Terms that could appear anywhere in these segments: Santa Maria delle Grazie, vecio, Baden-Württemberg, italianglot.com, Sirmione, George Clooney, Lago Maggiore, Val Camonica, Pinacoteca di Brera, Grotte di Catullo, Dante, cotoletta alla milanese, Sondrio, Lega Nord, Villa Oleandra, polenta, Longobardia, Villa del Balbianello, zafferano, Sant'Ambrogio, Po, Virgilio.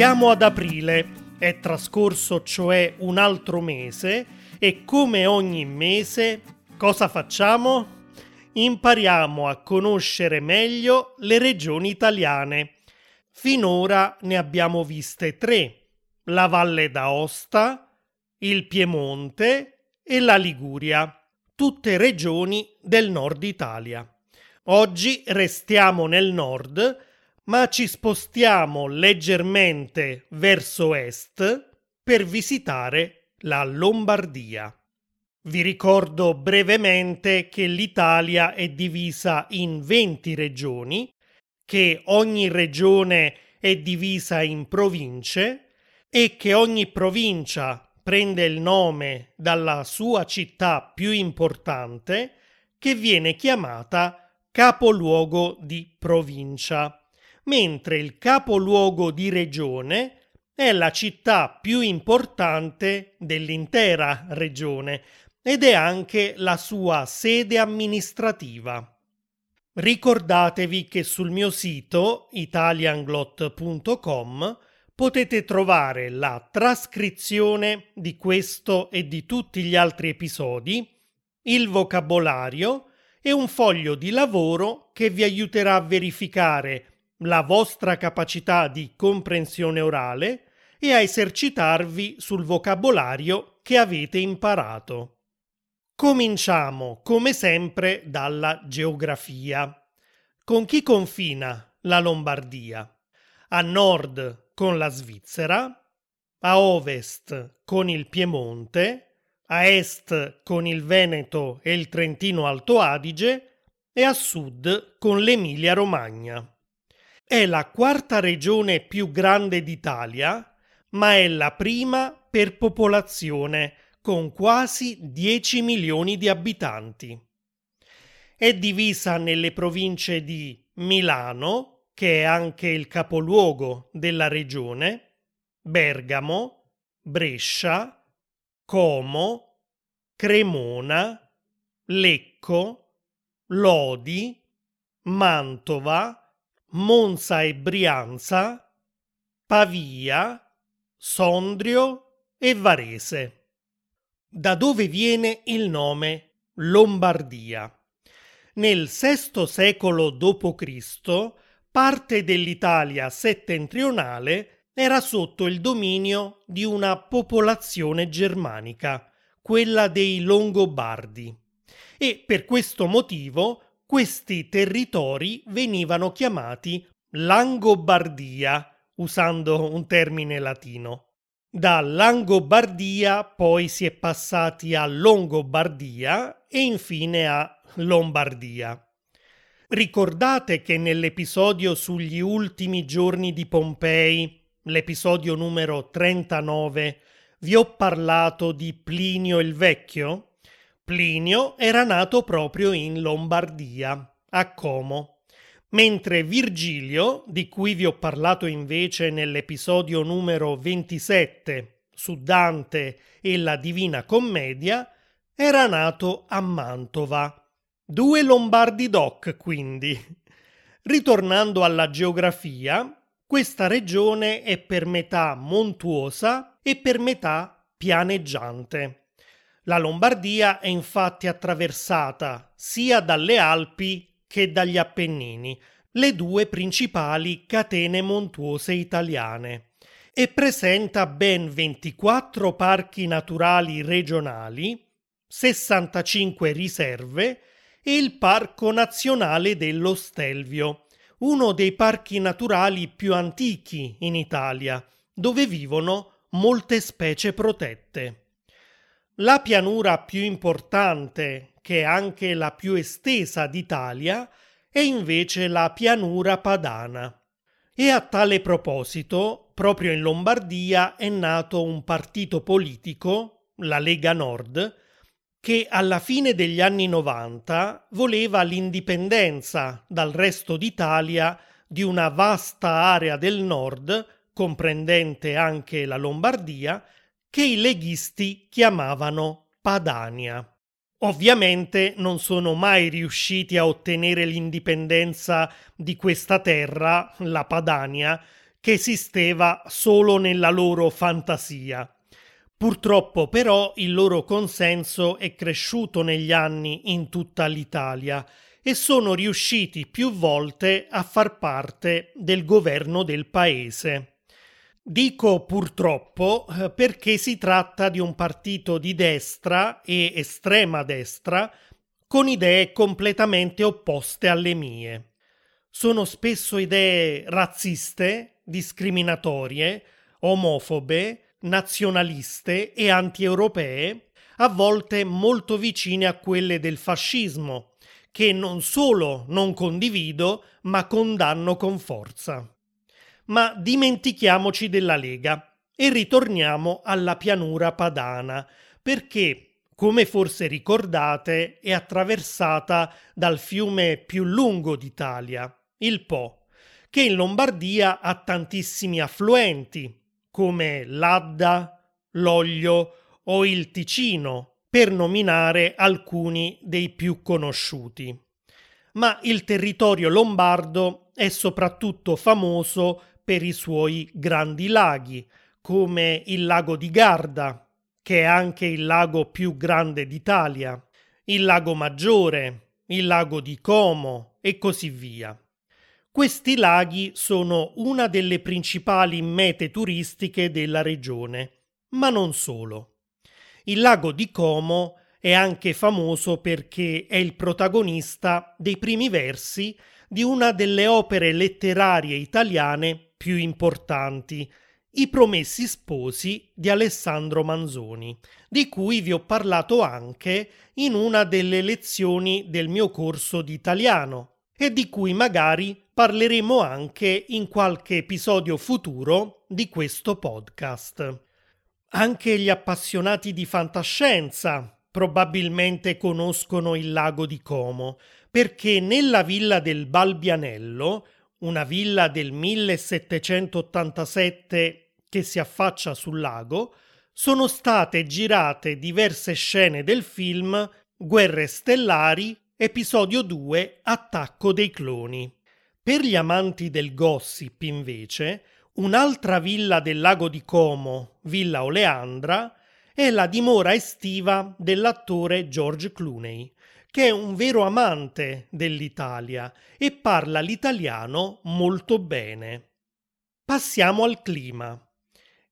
Siamo ad aprile, è trascorso cioè un altro mese e come ogni mese cosa facciamo? Impariamo a conoscere meglio le regioni italiane. Finora ne abbiamo viste tre: la Valle d'Aosta, il Piemonte e la Liguria, tutte regioni del nord Italia. Oggi restiamo nel nord, ma ci spostiamo leggermente verso est per visitare la Lombardia. Vi ricordo brevemente che l'Italia è divisa in 20 regioni, che ogni regione è divisa in province e che ogni provincia prende il nome dalla sua città più importante, che viene chiamata capoluogo di provincia. Mentre il capoluogo di regione è la città più importante dell'intera regione ed è anche la sua sede amministrativa. Ricordatevi che sul mio sito italianglot.com potete trovare la trascrizione di questo e di tutti gli altri episodi, il vocabolario e un foglio di lavoro che vi aiuterà a verificare la vostra capacità di comprensione orale e a esercitarvi sul vocabolario che avete imparato. Cominciamo, come sempre, dalla geografia. Con chi confina la Lombardia? A nord con la Svizzera, a ovest con il Piemonte, a est con il Veneto e il Trentino Alto Adige e a sud con l'Emilia-Romagna. È la quarta regione più grande d'Italia, ma è la prima per popolazione, con quasi 10 milioni di abitanti. È divisa nelle province di Milano, che è anche il capoluogo della regione, Bergamo, Brescia, Como, Cremona, Lecco, Lodi, Mantova, Monza e Brianza, Pavia, Sondrio e Varese. Da dove viene il nome Lombardia? Nel VI secolo d.C. parte dell'Italia settentrionale era sotto il dominio di una popolazione germanica, quella dei Longobardi, e per questo motivo questi territori venivano chiamati Langobardia, usando un termine latino. Da Langobardia poi si è passati a Longobardia e infine a Lombardia. Ricordate che nell'episodio sugli ultimi giorni di Pompei, l'episodio numero 39, vi ho parlato di Plinio il Vecchio? Plinio era nato proprio in Lombardia, a Como, mentre Virgilio, di cui vi ho parlato invece nell'episodio numero 27 su Dante e la Divina Commedia, era nato a Mantova. Due Lombardi doc, quindi. Ritornando alla geografia, questa regione è per metà montuosa e per metà pianeggiante. La Lombardia è infatti attraversata sia dalle Alpi che dagli Appennini, le due principali catene montuose italiane, e presenta ben 24 parchi naturali regionali, 65 riserve e il Parco Nazionale dello Stelvio, uno dei parchi naturali più antichi in Italia, dove vivono molte specie protette. La pianura più importante, che è anche la più estesa d'Italia, è invece la Pianura Padana. E a tale proposito, proprio in Lombardia è nato un partito politico, la Lega Nord, che alla fine degli anni 90 voleva l'indipendenza dal resto d'Italia di una vasta area del nord, comprendente anche la Lombardia, che i leghisti chiamavano Padania. Ovviamente non sono mai riusciti a ottenere l'indipendenza di questa terra, la Padania, che esisteva solo nella loro fantasia. Purtroppo però il loro consenso è cresciuto negli anni in tutta l'Italia e sono riusciti più volte a far parte del governo del paese. Dico purtroppo perché si tratta di un partito di destra e estrema destra con idee completamente opposte alle mie. Sono spesso idee razziste, discriminatorie, omofobe, nazionaliste e antieuropee, a volte molto vicine a quelle del fascismo, che non solo non condivido, ma condanno con forza. Ma dimentichiamoci della Lega e ritorniamo alla pianura padana, perché, come forse ricordate, è attraversata dal fiume più lungo d'Italia, il Po, che in Lombardia ha tantissimi affluenti, come l'Adda, l'Oglio o il Ticino, per nominare alcuni dei più conosciuti. Ma il territorio lombardo è soprattutto famoso per i suoi grandi laghi, come il Lago di Garda, che è anche il lago più grande d'Italia, il Lago Maggiore, il Lago di Como e così via. Questi laghi sono una delle principali mete turistiche della regione, ma non solo. Il Lago di Como è anche famoso perché è il protagonista dei primi versi di una delle opere letterarie italiane più importanti, I promessi sposi di Alessandro Manzoni, di cui vi ho parlato anche in una delle lezioni del mio corso di italiano e di cui magari parleremo anche in qualche episodio futuro di questo podcast. Anche gli appassionati di fantascienza probabilmente conoscono il Lago di Como, perché nella Villa del Balbianello, una villa del 1787 che si affaccia sul lago, sono state girate diverse scene del film Guerre Stellari, episodio 2, Attacco dei Cloni. Per gli amanti del gossip, invece, un'altra villa del Lago di Como, Villa Oleandra, è la dimora estiva dell'attore George Clooney, che è un vero amante dell'Italia e parla l'italiano molto bene. Passiamo al clima.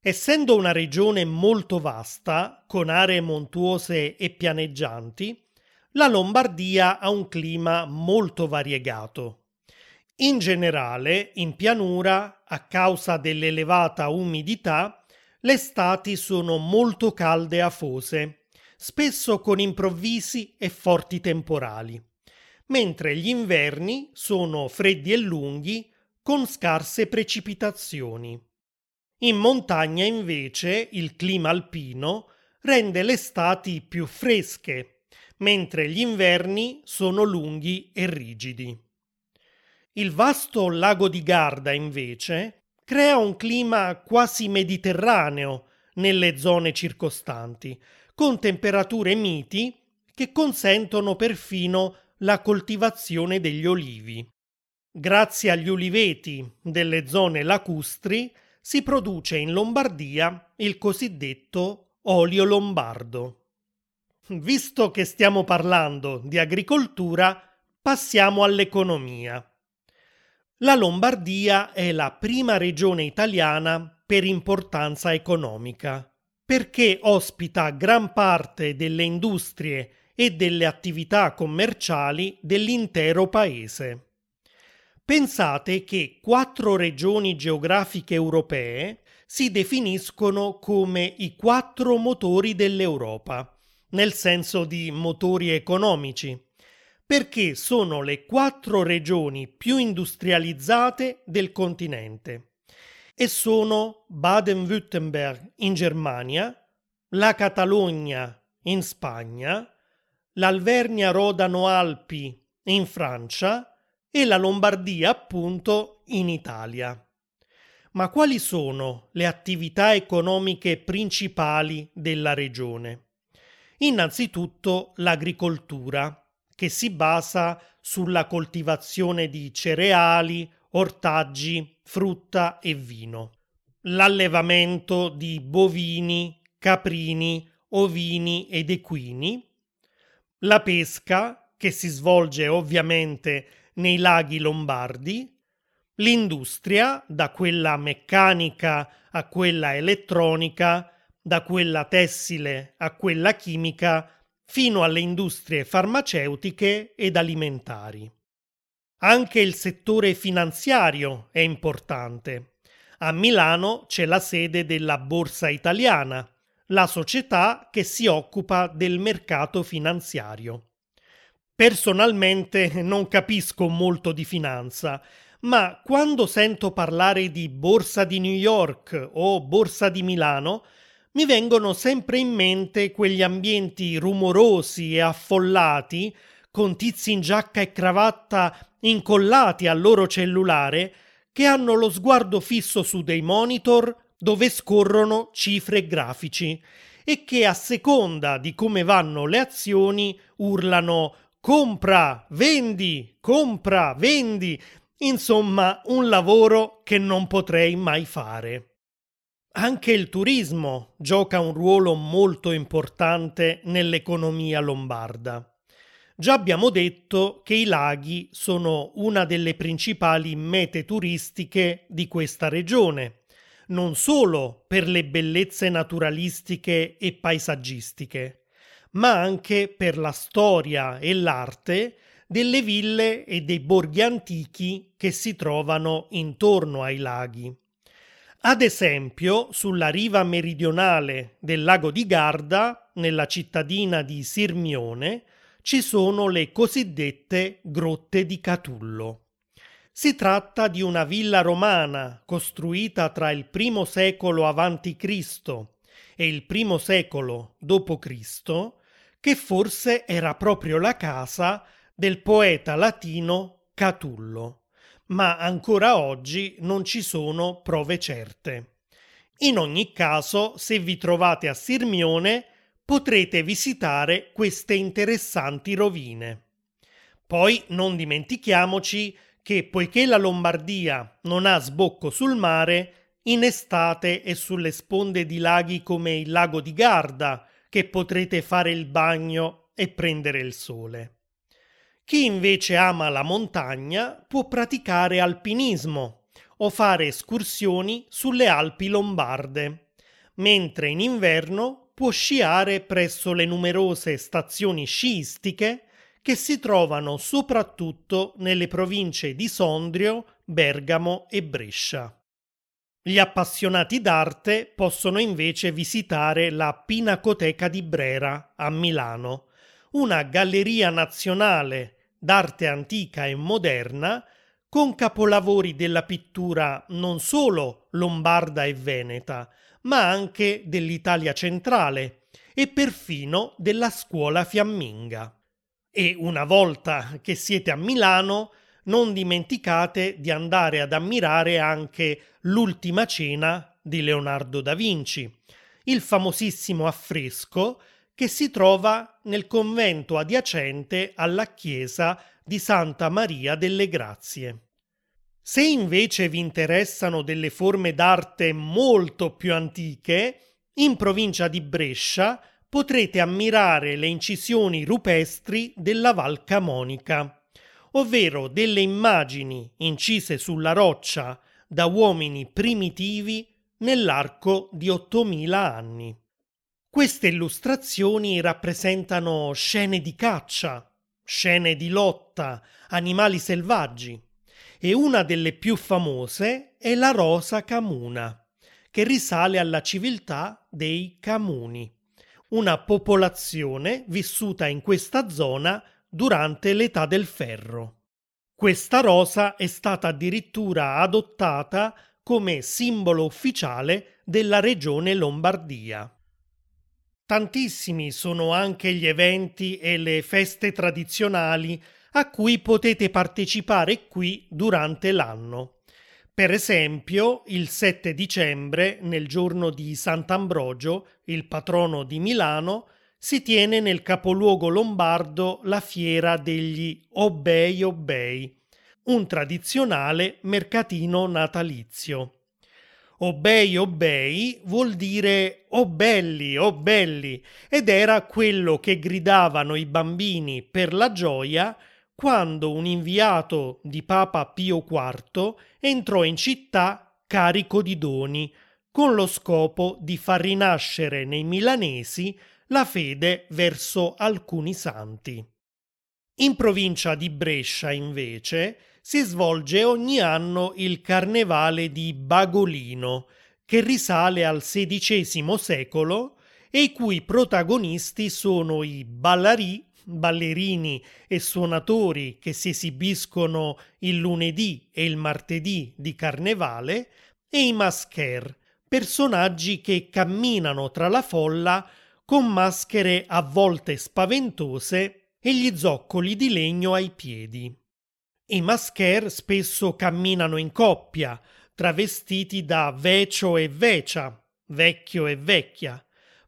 Essendo una regione molto vasta, con aree montuose e pianeggianti, la Lombardia ha un clima molto variegato. In generale, in pianura, a causa dell'elevata umidità, le estati sono molto calde e afose, spesso con improvvisi e forti temporali, mentre gli inverni sono freddi e lunghi, con scarse precipitazioni. In montagna, invece, il clima alpino rende le estati più fresche, mentre gli inverni sono lunghi e rigidi. Il vasto Lago di Garda, invece, crea un clima quasi mediterraneo nelle zone circostanti, con temperature miti che consentono perfino la coltivazione degli olivi. Grazie agli uliveti delle zone lacustri si produce in Lombardia il cosiddetto olio lombardo. Visto che stiamo parlando di agricoltura, passiamo all'economia. La Lombardia è la prima regione italiana per importanza economica, perché ospita gran parte delle industrie e delle attività commerciali dell'intero paese. Pensate che 4 regioni geografiche europee si definiscono come i 4 motori dell'Europa, nel senso di motori economici, perché sono le 4 regioni più industrializzate del continente. E sono Baden-Württemberg in Germania, la Catalogna in Spagna, l'Alvernia-Rodano-Alpi in Francia e la Lombardia, appunto, in Italia. Ma quali sono le attività economiche principali della regione? Innanzitutto l'agricoltura, che si basa sulla coltivazione di cereali, ortaggi, frutta e vino. L'allevamento di bovini, caprini, ovini ed equini, la pesca, che si svolge ovviamente nei laghi lombardi, l'industria, da quella meccanica a quella elettronica, da quella tessile a quella chimica, fino alle industrie farmaceutiche ed alimentari. Anche il settore finanziario è importante. A Milano c'è la sede della Borsa Italiana, la società che si occupa del mercato finanziario. Personalmente non capisco molto di finanza, ma quando sento parlare di Borsa di New York o Borsa di Milano, mi vengono sempre in mente quegli ambienti rumorosi e affollati, con tizi in giacca e cravatta incollati al loro cellulare, che hanno lo sguardo fisso su dei monitor dove scorrono cifre e grafici e che, a seconda di come vanno le azioni, urlano compra, vendi, insomma un lavoro che non potrei mai fare. Anche il turismo gioca un ruolo molto importante nell'economia lombarda. Già abbiamo detto che i laghi sono una delle principali mete turistiche di questa regione, non solo per le bellezze naturalistiche e paesaggistiche, ma anche per la storia e l'arte delle ville e dei borghi antichi che si trovano intorno ai laghi. Ad esempio, sulla riva meridionale del Lago di Garda, nella cittadina di Sirmione, ci sono le cosiddette Grotte di Catullo. Si tratta di una villa romana costruita tra il I secolo a.C. e il I secolo d.C., che forse era proprio la casa del poeta latino Catullo, ma ancora oggi non ci sono prove certe. In ogni caso, se vi trovate a Sirmione, potrete visitare queste interessanti rovine. Poi non dimentichiamoci che, poiché la Lombardia non ha sbocco sul mare, in estate è sulle sponde di laghi come il Lago di Garda che potrete fare il bagno e prendere il sole. Chi invece ama la montagna può praticare alpinismo o fare escursioni sulle Alpi lombarde, mentre in inverno può sciare presso le numerose stazioni sciistiche che si trovano soprattutto nelle province di Sondrio, Bergamo e Brescia. Gli appassionati d'arte possono invece visitare la Pinacoteca di Brera a Milano, una galleria nazionale d'arte antica e moderna con capolavori della pittura non solo lombarda e veneta, ma anche dell'Italia centrale e perfino della scuola fiamminga. E una volta che siete a Milano, non dimenticate di andare ad ammirare anche l'Ultima Cena di Leonardo da Vinci, il famosissimo affresco che si trova nel convento adiacente alla chiesa di Santa Maria delle Grazie. Se invece vi interessano delle forme d'arte molto più antiche, in provincia di Brescia potrete ammirare le incisioni rupestri della Val Camonica, ovvero delle immagini incise sulla roccia da uomini primitivi nell'arco di 8.000 anni. Queste illustrazioni rappresentano scene di caccia, scene di lotta, animali selvaggi, e una delle più famose è la rosa camuna, che risale alla civiltà dei Camuni, una popolazione vissuta in questa zona durante l'età del ferro. Questa rosa è stata addirittura adottata come simbolo ufficiale della regione Lombardia. Tantissimi sono anche gli eventi e le feste tradizionali a cui potete partecipare qui durante l'anno. Per esempio, il 7 dicembre, nel giorno di Sant'Ambrogio, il patrono di Milano, si tiene nel capoluogo lombardo la fiera degli Obei Obei, un tradizionale mercatino natalizio. Obbei obbei vuol dire o belli o belli, ed era quello che gridavano i bambini per la gioia quando un inviato di Papa Pio IV entrò in città carico di doni, con lo scopo di far rinascere nei milanesi la fede verso alcuni santi. In provincia di Brescia, invece, si svolge ogni anno il Carnevale di Bagolino, che risale al XVI secolo e i cui protagonisti sono i ballerini e suonatori che si esibiscono il lunedì e il martedì di Carnevale, e i mascher, personaggi che camminano tra la folla con maschere a volte spaventose e gli zoccoli di legno ai piedi. I mascher spesso camminano in coppia, travestiti da vecio e vecia, vecchio e vecchia,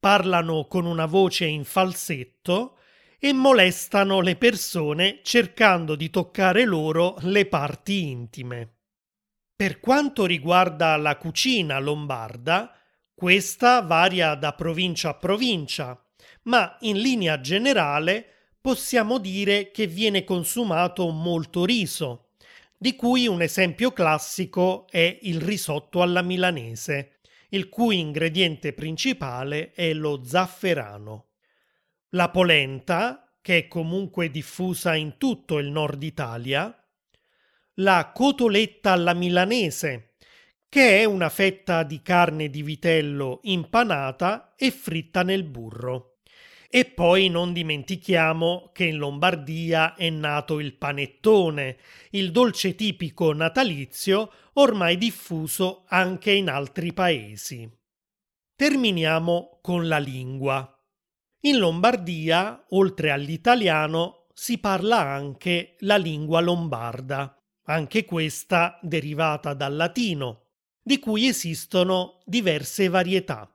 parlano con una voce in falsetto e molestano le persone cercando di toccare loro le parti intime. Per quanto riguarda la cucina lombarda, questa varia da provincia a provincia, ma in linea generale possiamo dire che viene consumato molto riso, di cui un esempio classico è il risotto alla milanese, il cui ingrediente principale è lo zafferano. La polenta, che è comunque diffusa in tutto il nord Italia, la cotoletta alla milanese, che è una fetta di carne di vitello impanata e fritta nel burro. E poi non dimentichiamo che in Lombardia è nato il panettone, il dolce tipico natalizio ormai diffuso anche in altri paesi. Terminiamo con la lingua. In Lombardia, oltre all'italiano, si parla anche la lingua lombarda, anche questa derivata dal latino, di cui esistono diverse varietà.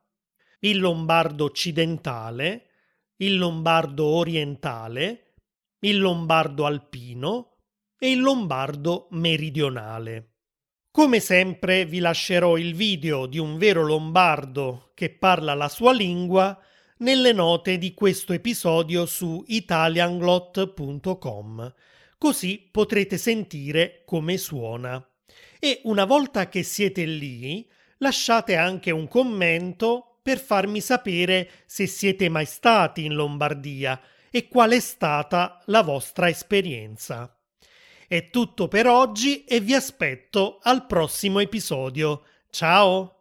Il lombardo occidentale, il lombardo orientale, il lombardo alpino e il lombardo meridionale. Come sempre vi lascerò il video di un vero lombardo che parla la sua lingua nelle note di questo episodio su italianglot.com, così potrete sentire come suona. E una volta che siete lì, lasciate anche un commento per farmi sapere se siete mai stati in Lombardia e qual è stata la vostra esperienza. È tutto per oggi e vi aspetto al prossimo episodio. Ciao!